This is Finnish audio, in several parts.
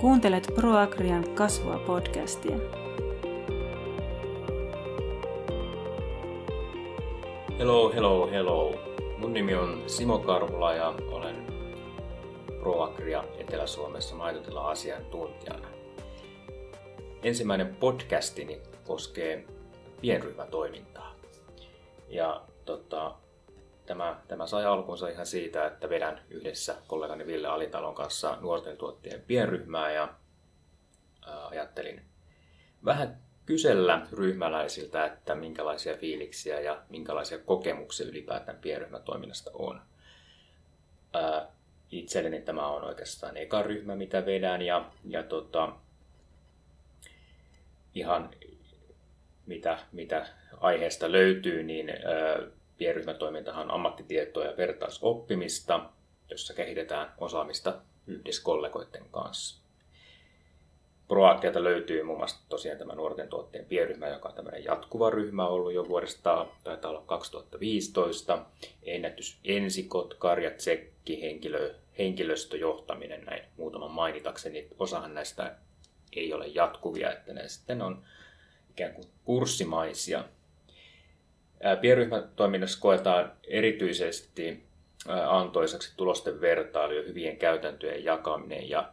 Kuuntelet ProAgrian kasvua podcastia. Hello, hello, hello. Mun nimi on Simo Karhula ja olen ProAgria Etelä-Suomessa maitotila-asiantuntijana. Ensimmäinen podcastini koskee pienryhmätoimintaa. Ja tämä sai alkunsa ihan siitä, että vedän yhdessä kollegani Ville Alitalon kanssa nuorten tuottajien pienryhmää ja ajattelin vähän kysellä ryhmäläisiltä, että minkälaisia fiiliksiä ja minkälaisia kokemuksia ylipäätään pienryhmätoiminnasta on. Itselleni tämä on oikeastaan eka ryhmä, mitä vedän ja ihan mitä aiheesta löytyy, niin pienryhmätoimintahan on ammattitietoa ja vertaisoppimista, jossa kehitetään osaamista yhdessä kollegoiden kanssa. ProAgrialta löytyy muun muassa tosiaan tämä nuorten tuotteen pienryhmä, joka on tämmöinen jatkuva ryhmä ollut jo vuodesta, taitaa olla 2015. Ennätys ensikot, karjatsekki, henkilöstöjohtaminen, näin muutaman mainitakseni. Osahan näistä ei ole jatkuvia, että ne sitten on ikään kuin kurssimaisia. Pienryhmätoiminnassa koetaan erityisesti antoisaksi tulosten vertailu ja hyvien käytäntöjen jakaminen ja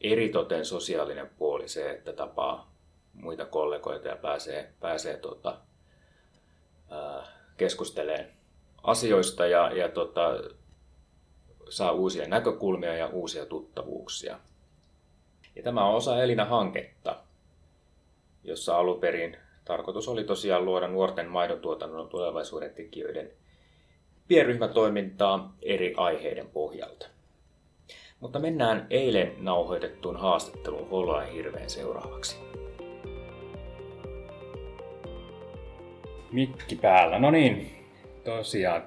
eritoten sosiaalinen puoli, se, että tapaa muita kollegoita ja pääsee keskustelemaan asioista ja saa uusia näkökulmia ja uusia tuttavuuksia. Ja tämä on osa Elina-hanketta, jossa alun perin tarkoitus oli tosiaan luoda nuorten maidontuotannon tulevaisuuden tekijöiden pienryhmätoimintaa eri aiheiden pohjalta. Mutta mennään eilen nauhoitettuun haastatteluun Hollolan Hirveen seuraavaksi. Mikki päällä, no niin, tosiaan.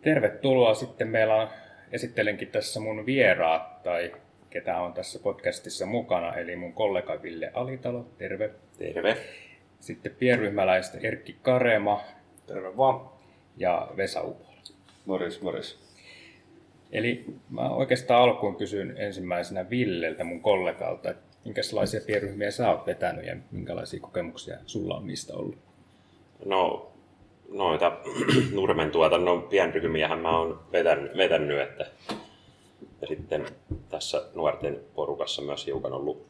Tervetuloa, sitten meillä on, esittelenkin tässä mun vieraat tai ketä on tässä podcastissa mukana, eli mun kollega Ville Alitalo, terve. Terve. Sitten pienryhmäläistä Erkki Karema. Terve vaan. Ja Vesa Upola. Morjes, morjes. Eli mä oikeastaan alkuun kysyn ensimmäisenä Villeltä, mun kollegalta, että minkälaisia pienryhmiä sä oot vetänyt ja minkälaisia kokemuksia sulla on niistä ollut? No, noita nurmen tuotannon pienryhmiähän mä oon vetänyt, että ja sitten tässä nuorten porukassa myös hiukan ollut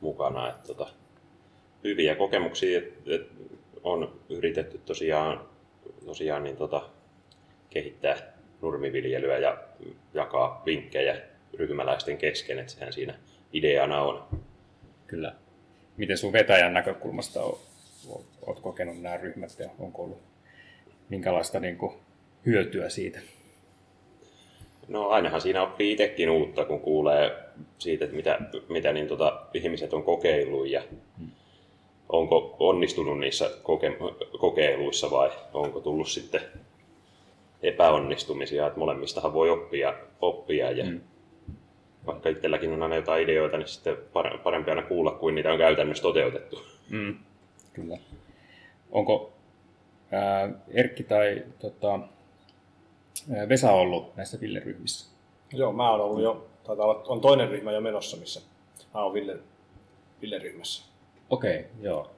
mukana että hyviä kokemuksia, että on yritetty tosiaan niin kehittää nurmiviljelyä ja jakaa vinkkejä ryhmäläisten kesken, että sehän siinä ideana on. Kyllä. Miten sun vetäjän näkökulmasta oot kokenut nämä ryhmät ja onko ollut minkälaista niin kuin hyötyä siitä? No ainahan siinä oppii itsekin uutta, kun kuulee siitä, että mitä niin ihmiset on kokeillut ja onko onnistunut niissä kokeiluissa vai onko tullut sitten epäonnistumisia, että molemmistahan voi oppia ja vaikka itselläkin on aina jotain ideoita, niin sitten parempi aina kuulla, kuin niitä on käytännössä toteutettu. Mm. Kyllä. Onko Erkki tai Vesa on ollut näissä Ville-ryhmissä? Joo, mä oon ollut jo, on toinen ryhmä jo menossa, missä mä oon Ville-ryhmässä. Okei, joo.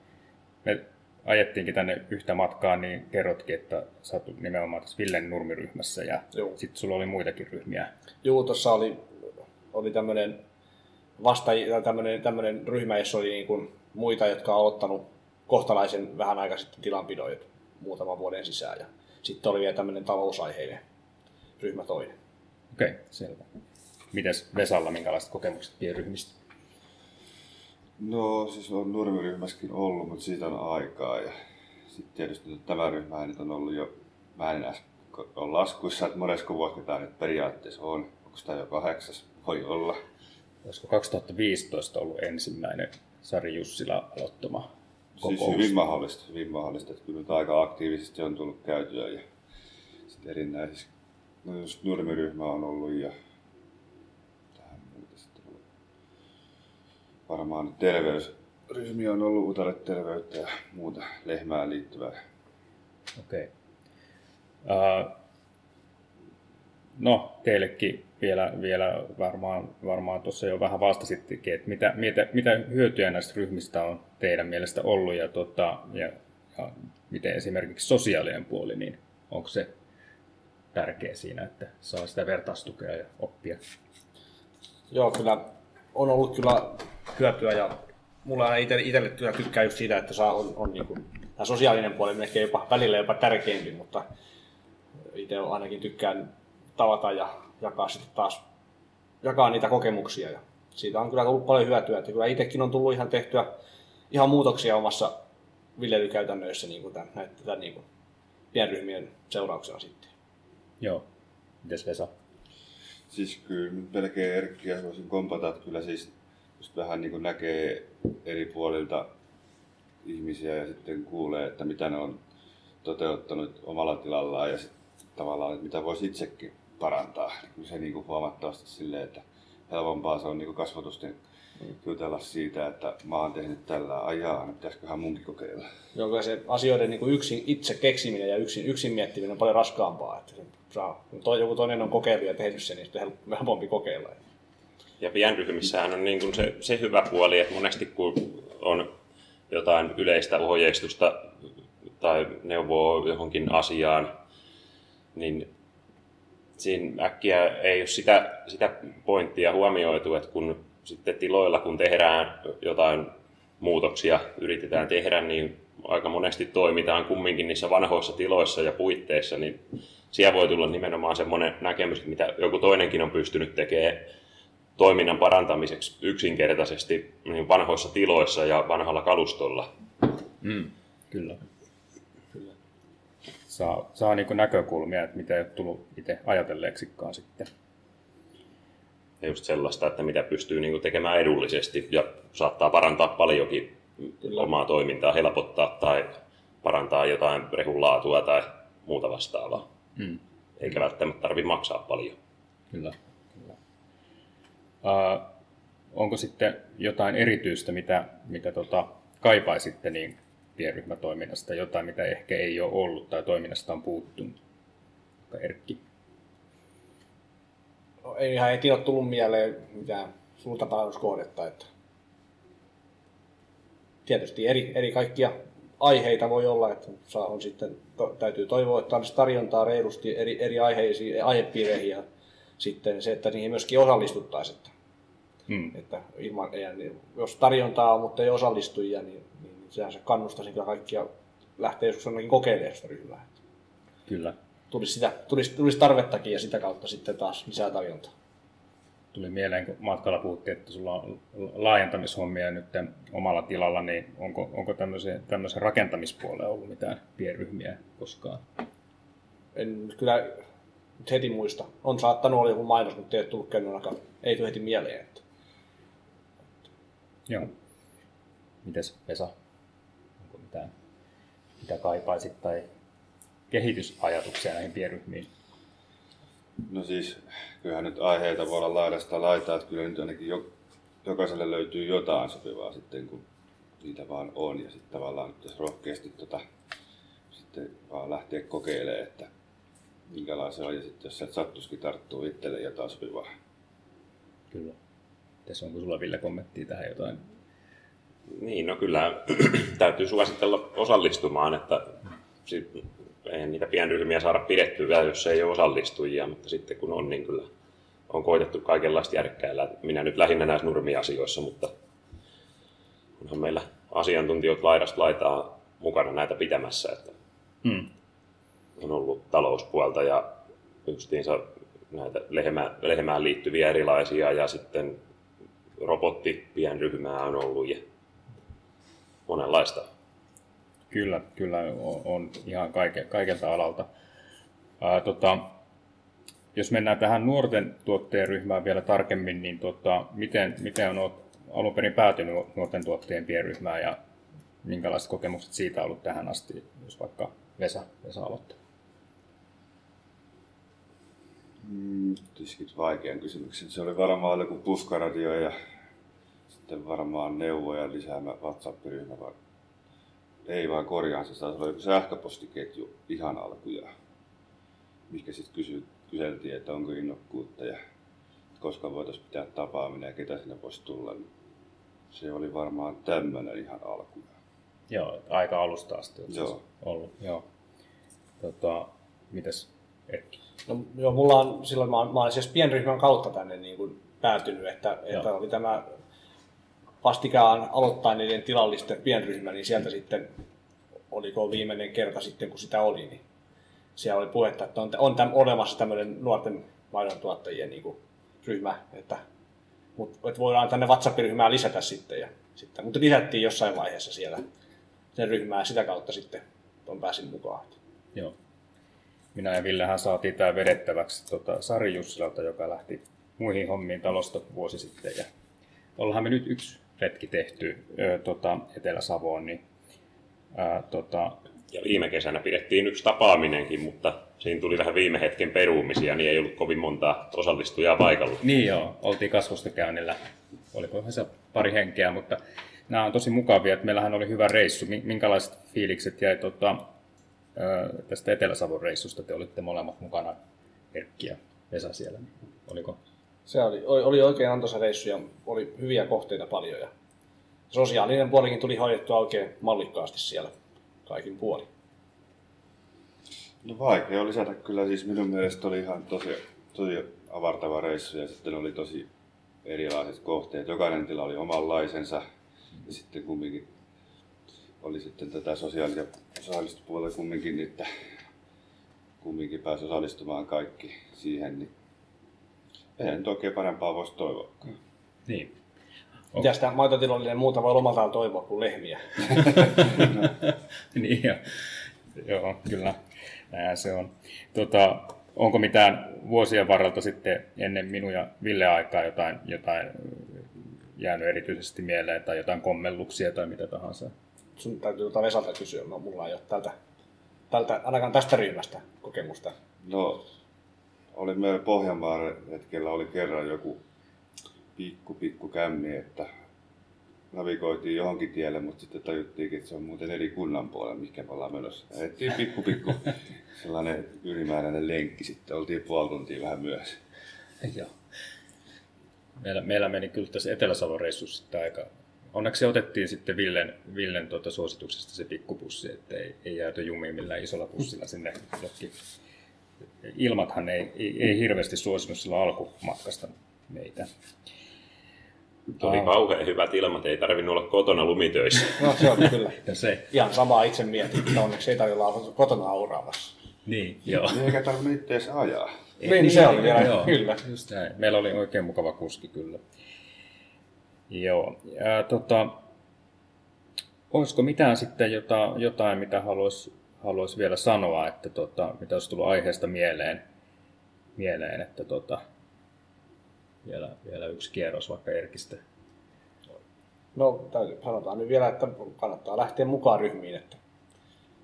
Me ajettiinkin tänne yhtä matkaa, niin kerrotkin, että sä oot nimenomaan tässä Villen nurmiryhmässä ja sitten sulla oli muitakin ryhmiä. Joo, tuossa oli tämmöinen ryhmä, jossa oli niin kuin muita, jotka on ottanut kohtalaisen vähän aikaa sitten tilanpidon muutaman vuoden sisään. Ja sitten oli vielä tämmöinen talousaiheinen ryhmä toinen. Okei, selvä. Mites Vesalla, minkälaiset kokemukset pienryhmistä? No siis on nurmiryhmässäkin ollut, mutta siitä on aikaa ja sitten tietysti tämä ryhmä on ollut jo, mä en ole laskuissa, että monesko vuotta tämä nyt periaatteessa on, onko tämä jo 8, voi olla. Olisiko 2015 ollut ensimmäinen Sari Jussila aloittama kokous? Siis hyvin mahdollista, että kyllä nyt aika aktiivisesti on tullut käytyä ja sitten erinäisissä, no just nurmiryhmä on ollut ja varmaan terveysryhmiä on ollut, utaret terveyttä ja muuta lehmään liittyvää. Okei. No, teillekin vielä varmaan tuossa jo vähän vastasittekin, että mitä hyötyjä näistä ryhmistä on teidän mielestä ollut ja miten esimerkiksi sosiaalinen puoli, niin onko se tärkeä siinä, että saa sitä vertaistukea ja oppia? Joo, kyllä on ollut kyllä hyötyä ja mulla aina itselle tykkää just siitä, että saa on niin kuin, tämä sosiaalinen puoli ehkä välillä jopa tärkeämpi, mutta itse ainakin tykkään tavata ja jakaa sitten taas niitä kokemuksia ja siitä on kyllä ollut paljon hyötyä, että kyllä itsekin on tullut ihan tehtyä ihan muutoksia omassa viljelykäytännöissä niin kuin tämän niin kuin pienryhmien seurauksena sitten. Joo. Mites Vesa? Siis kyllä melkein Erkkiä haluaisin kompata, että kyllä siis just vähän niin kuin näkee eri puolilta ihmisiä ja sitten kuulee, että mitä ne on toteuttanut omalla tilallaan ja tavallaan, että mitä voisi itsekin parantaa. Kyllä se niin kuin huomattavasti silleen, että helpompaa se on niin kuin kasvatusten jutella siitä, että mä oon tehnyt tällä ajaa, niin pitäisiköhän munkin kokeilla. Joo, se asioiden niin kuin yksin itse keksiminen ja yksin miettiminen on paljon raskaampaa. Että joku toinen on kokeillut ja tehnyt sen, niin sitten on helpompi kokeilla. Ja pienryhmissähän on niin kuin se hyvä puoli, että monesti kun on jotain yleistä ohjeistusta tai neuvoa johonkin asiaan, niin siinä äkkiä ei ole sitä pointtia huomioitu, että kun sitten tiloilla, kun tehdään jotain muutoksia, yritetään tehdä, niin aika monesti toimitaan kumminkin niissä vanhoissa tiloissa ja puitteissa, niin siellä voi tulla nimenomaan semmoinen näkemys, mitä joku toinenkin on pystynyt tekemään toiminnan parantamiseksi yksinkertaisesti niin vanhoissa tiloissa ja vanhalla kalustolla. Mm, kyllä. Saa niin kuin näkökulmia, että mitä ei ole tullut itse ajatelleeksikaan sitten. Ja just sellaista, että mitä pystyy niin kuin tekemään edullisesti ja saattaa parantaa paljonkin omaa toimintaa, helpottaa tai parantaa jotain rehunlaatua tai muuta vastaavaa. Mm. Eikä välttämättä tarvitse maksaa paljon. Kyllä. Onko sitten jotain erityistä, mitä kaipaisitte niin pienryhmätoiminnasta, jotain mitä ehkä ei ole ollut tai toiminnasta on puuttunut? Erkki? No, eihän heti ole tullut mieleen mitään suurta parannuskohdetta. Että tietysti eri kaikkia aiheita voi olla, että on sitten, täytyy toivoa, että on tarjontaa reilusti eri aiheisiin, aihepiireihin ja sitten se, että niihin myöskin osallistuttaisiin. Että ilman, jos tarjontaa on, mutta ei osallistujia, niin sehän se kannustaisi kyllä kaikkia lähteä joskus ainakin kokeilemaan sitä ryhmää. Kyllä. Tulisi tarvettakin ja sitä kautta sitten taas lisää tarjontaa. Tuli mieleen, kun matkalla puhuttiin, että sulla on laajentamishommia nyt omalla tilalla, niin onko tämmöisen rakentamispuoleen ollut mitään pienryhmiä koskaan? En kyllä heti muista. On saattanut olla joku mainos, mutta ei ole tullut käynyt ainakaan. Ei tule heti mieleen. Että... Joo. Mites Vesa? Onko mitään, mitä kaipaisit tai kehitysajatuksia näihin pienryhmiin? No siis, kyllähän nyt aiheita voi olla laidasta laitaa, että kyllä nyt ainakin jokaiselle löytyy jotain sopivaa sitten, kun niitä vaan on. Ja sitten tavallaan pitäisi rohkeasti sitten vaan lähteä kokeilemaan, että minkälaisia on. Ja sitten jos sieltä sattuisikin tarttuu itselle jotain sopivaa. Kyllä. Tässä onko sulla Ville kommenttia tähän jotain? Niin, no kyllä täytyy suositella osallistumaan, että ei niitä pienryhmiä saada pidettyä, jos ei ole osallistujia, mutta sitten kun on, niin kyllä on koitettu kaikenlaista järkkäillä. Minä nyt lähinnä näissä nurmi-asioissa, mutta onhan meillä asiantuntijat laidasta laitaa mukana näitä pitämässä. Että on ollut talouspuolta ja justiinsa näitä lehmään liittyviä erilaisia ja sitten robottipienryhmää on ollut ja monenlaista. Kyllä on ihan kaikelta alalta. Jos mennään tähän nuorten tuottajaryhmään vielä tarkemmin, niin miten olet alun perin päätynyt nuorten tuottajien pienryhmään ja minkälaiset kokemukset siitä on ollut tähän asti, jos vaikka Vesa aloittaa? Tiskit vaikean kysymyksen. Se oli varmaan joku puskaradio ja sitten varmaan neuvoja lisäämä WhatsApp-ryhmä. Ei vaan korjaan, se oli joku sähköpostiketju ihan alkujaan, mikä sitten kysyi kyseltiin, että onko innokkuutta ja koska voitaisiin pitää tapaaminen ja ketä sinne voisi tulla. Niin se oli varmaan tämmöinen ihan alkuun. Joo, aika alusta asti on siis ollut. Joo. Mitäs Erkki? No, joo, mulla on silloin, mä olen siis pienryhmän kautta tänne niin kuin päätynyt, että oli tämä vastikään aloittaneiden tilallisten pienryhmä, niin sieltä sitten, oliko viimeinen kerta sitten kun sitä oli, niin siellä oli puhetta, että on olemassa tämmöinen nuorten maidontuottajien niin kuin ryhmä, että voidaan tänne WhatsApp-ryhmään lisätä sitten, mutta lisättiin jossain vaiheessa siellä sen ryhmään, sitä kautta sitten on pääsin mukaan. Joo. Minä ja Villehän saatiin tämä vedettäväksi Sari Jussilalta, joka lähti muihin hommiin talosta vuosi sitten. Ja ollaan me nyt yksi retki tehty Etelä-Savoon. Niin, ja viime kesänä pidettiin yksi tapaaminenkin, mutta siinä tuli vähän viime hetken peruumisia, niin ei ollut kovin montaa osallistujaa paikalla. Niin joo, oltiin kasvustokäynnillä. Olikohan se pari henkeä, mutta nämä on tosi mukavia. Että meillähän oli hyvä reissu. Minkälaiset fiilikset jäi tästä Etelä-Savon reissusta? Te olitte molemmat mukana, Erkki ja Vesa siellä. Oliko? Se oli oikein antoisa reissu ja oli hyviä kohteita paljon. Ja sosiaalinen puolikin tuli hoidettua oikein mallikkaasti siellä kaikin puolin. No vaikea oli saada kyllä. Siis minun mielestä oli ihan tosi avartava reissu ja sitten oli tosi erilaiset kohteet. Jokainen tila oli omanlaisensa ja sitten kumminkin oli sitten tätä sosiaalista osallistupuolta kumminkin, että kumminkin pääsi osallistumaan kaikki siihen, niin eihän nyt oikein parempaa voisi toivoakaan. Niin. Ja sitä maitotilallinen muuta voi lomaltaan toivoa kuin lehmiä. Niin joo, kyllä. Näinhän se on. Onko mitään vuosien varrelta sitten ennen minun ja Ville aikaa jotain jäänyt erityisesti mieleen tai jotain kommelluksia tai mitä tahansa? Sun täytyy Vesalta kysyä, no mulla ei ole tältä, ainakaan tästä ryhmästä kokemusta. No, olimme Pohjanmaan hetkellä oli kerran joku pikku kämmi, että navigoitiin johonkin tielle, mutta sitten tajuttiinkin, että se on muuten eri kunnan puolella, mikä me ollaan menossa. Lähdettiin pikku sellainen ylimääräinen lenkki sitten, oltiin puoli tuntia vähän myöhässä. Joo. Meillä meni kyllä tässä Etelä-Savon reissussa sitten aika. Onneksi otettiin sitten Villen suosituksesta se pikkupussi, että ei jääty jumiin millään isolla pussilla sinne jollekin. Ilmathan ei hirveästi suosinut silloin alkumatkasta meitä. Oli kauhean hyvät ilmat, ei tarvinnut olla kotona lumitöissä. No se oli kyllä. Ihan samaa itse mietin, että onneksi ei tarvitse olla kotona auraamassa. Niin, joo. Eikä tarvinnut edes ajaa. Niin, se oli vielä, kyllä. Just näin. Meillä oli oikein mukava kuski kyllä. Joo. Olisiko mitään sitten jotain, mitä haluaisi vielä sanoa, että mitä olisi tullut aiheesta mieleen, että vielä yksi kierros vaikka Erkistä? No, sanotaan nyt vielä, että kannattaa lähteä mukaan ryhmiin, että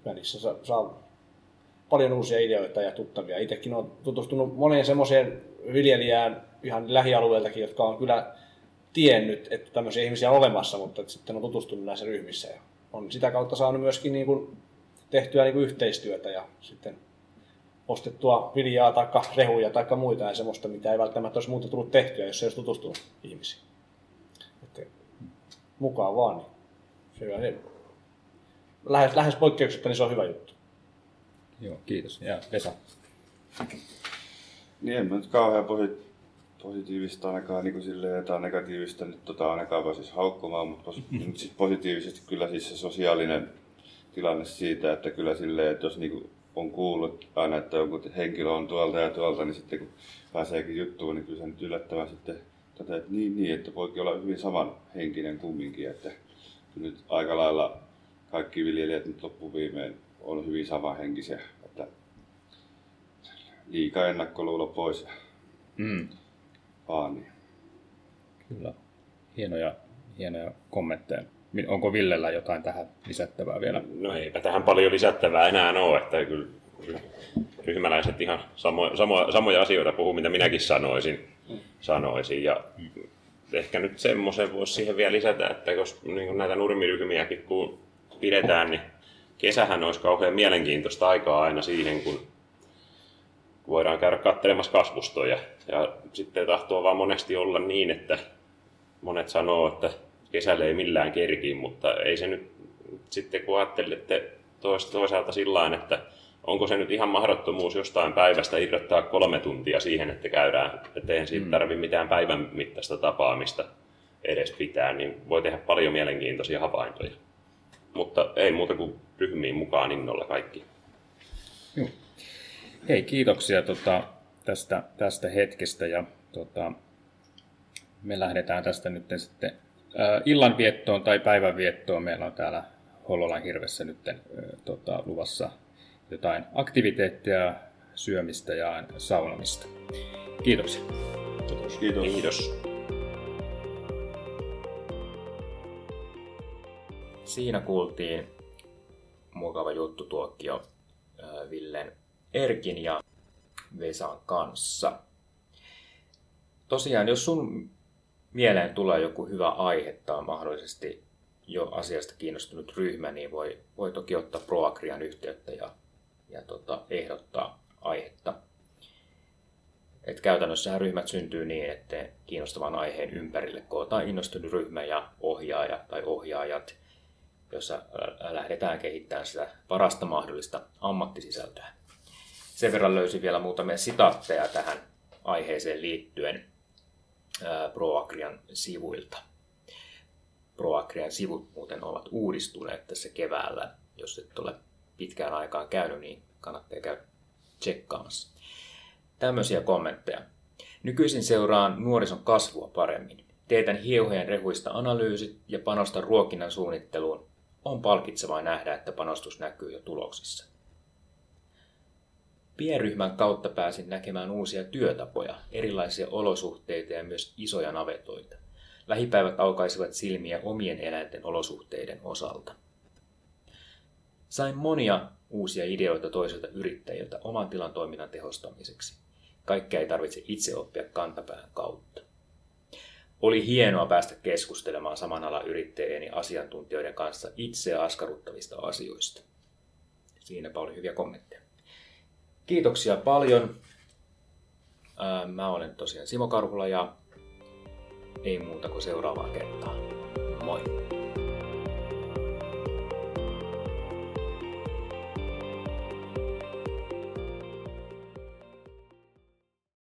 välissä saa paljon uusia ideoita ja tuttavia. Itsekin olen tutustunut moneen semmoiseen viljelijään ihan lähialueeltakin, jotka on kyllä tiennyt, että tämmöisiä ihmisiä on olemassa, mutta sitten on tutustunut näissä ryhmissä ja on sitä kautta saanut myöskin niin kuin tehtyä niin kuin yhteistyötä ja sitten ostettua viljaa tai rehuja tai muita ja semmoista, mitä ei välttämättä olisi muuta tullut tehtyä, jos ei olisi tutustunut ihmisiin. Että mukaan vaan. Niin. Lähes poikkeuksetta, niin se on hyvä juttu. Joo, kiitos. Ja Vesa. Niin, en mä nyt kauhean positiivista ainakaan niin kuin silleen, tai negatiivista nyt ainakaan voi siis haukkumaan, mutta siis positiivisesti kyllä siis se sosiaalinen tilanne siitä, että kyllä silleen, että jos niin kuin on kuullut aina, että joku henkilö on tuolta ja tuolta, niin sitten kun pääseekin juttuun, niin kyllä se nyt yllättävän sitten että niin, että voikin olla hyvin samanhenkinen kumminkin, että nyt aika lailla kaikki viljelijät nyt loppuviimein on hyvin samanhenkisiä, että liikaa ennakkoluulo pois. Mm. Niin. Kyllä. Hienoja kommentteja. Onko Villellä jotain tähän lisättävää vielä? No eipä tähän paljon lisättävää enää ole, että kyllä ryhmäläiset ihan samoja asioita puhuu, mitä minäkin sanoisin. Ja ehkä nyt semmoisen voisi siihen vielä lisätä, että jos niin näitä nurmiryhmiäkin kun pidetään, niin kesähän olisi kauhean mielenkiintoista aikaa aina siihen, kun voidaan käydä katselemassa kasvustoja. Ja sitten tahtoo vaan monesti olla niin, että monet sanoo, että kesällä ei millään kerkiä, mutta ei se nyt sitten kun ajattelette toisaalta sillain, että onko se nyt ihan mahdottomuus jostain päivästä irrottaa 3 tuntia siihen, että käydään, että ei siitä tarvitse mitään päivän mittaista tapaamista edes pitää, niin voi tehdä paljon mielenkiintoisia havaintoja. Mutta ei muuta kuin ryhmiin mukaan innolla kaikki. Joo. Hei, kiitoksia tästä hetkestä ja me lähdetään tästä nyt sitten illanviettoon tai päivänviettoon. Meillä on täällä Hollolan Hirvessä nyt luvassa jotain aktiviteettia, syömistä ja saunomista. Kiitoksia. Kiitos. Kiitos. Siinä kuultiin mukava juttu tuokio Villen, Erkin ja Vesan kanssa. Tosiaan, jos sun mieleen tulee joku hyvä aihe tai mahdollisesti jo asiasta kiinnostunut ryhmä, niin voi toki ottaa ProAgrian yhteyttä ja ehdottaa aihetta. Et käytännössähän ryhmät syntyy niin, että kiinnostavan aiheen ympärille kootaan innostunut ryhmä ja ohjaaja tai ohjaajat, jossa lähdetään kehittämään sitä parasta mahdollista ammattisisältöä. Sen verran löysin vielä muutamia sitaatteja tähän aiheeseen liittyen ProAgrian sivuilta. ProAgrian sivut muuten ovat uudistuneet tässä keväällä. Jos et ole pitkään aikaan käynyt, niin kannattaa käydä tsekkaamassa. Tämmöisiä kommentteja. Nykyisin seuraan nuorison kasvua paremmin. Teetän hiuhojen rehuista analyysit ja panostan ruokinnan suunnitteluun. On palkitsevaa nähdä, että panostus näkyy jo tuloksissa. Pienryhmän kautta pääsin näkemään uusia työtapoja, erilaisia olosuhteita ja myös isoja navetoita. Lähipäivät aukaisivat silmiä omien eläinten olosuhteiden osalta. Sain monia uusia ideoita toisilta yrittäjiltä oman tilan toiminnan tehostamiseksi. Kaikkea ei tarvitse itse oppia kantapään kautta. Oli hienoa päästä keskustelemaan saman alan yrittäjien ja asiantuntijoiden kanssa itseä askarruttavista asioista. Siinäpä oli hyviä kommentteja. Kiitoksia paljon. Mä olen tosiaan Simo Karhula ja ei muuta kuin seuraavaan kertaan. Moi!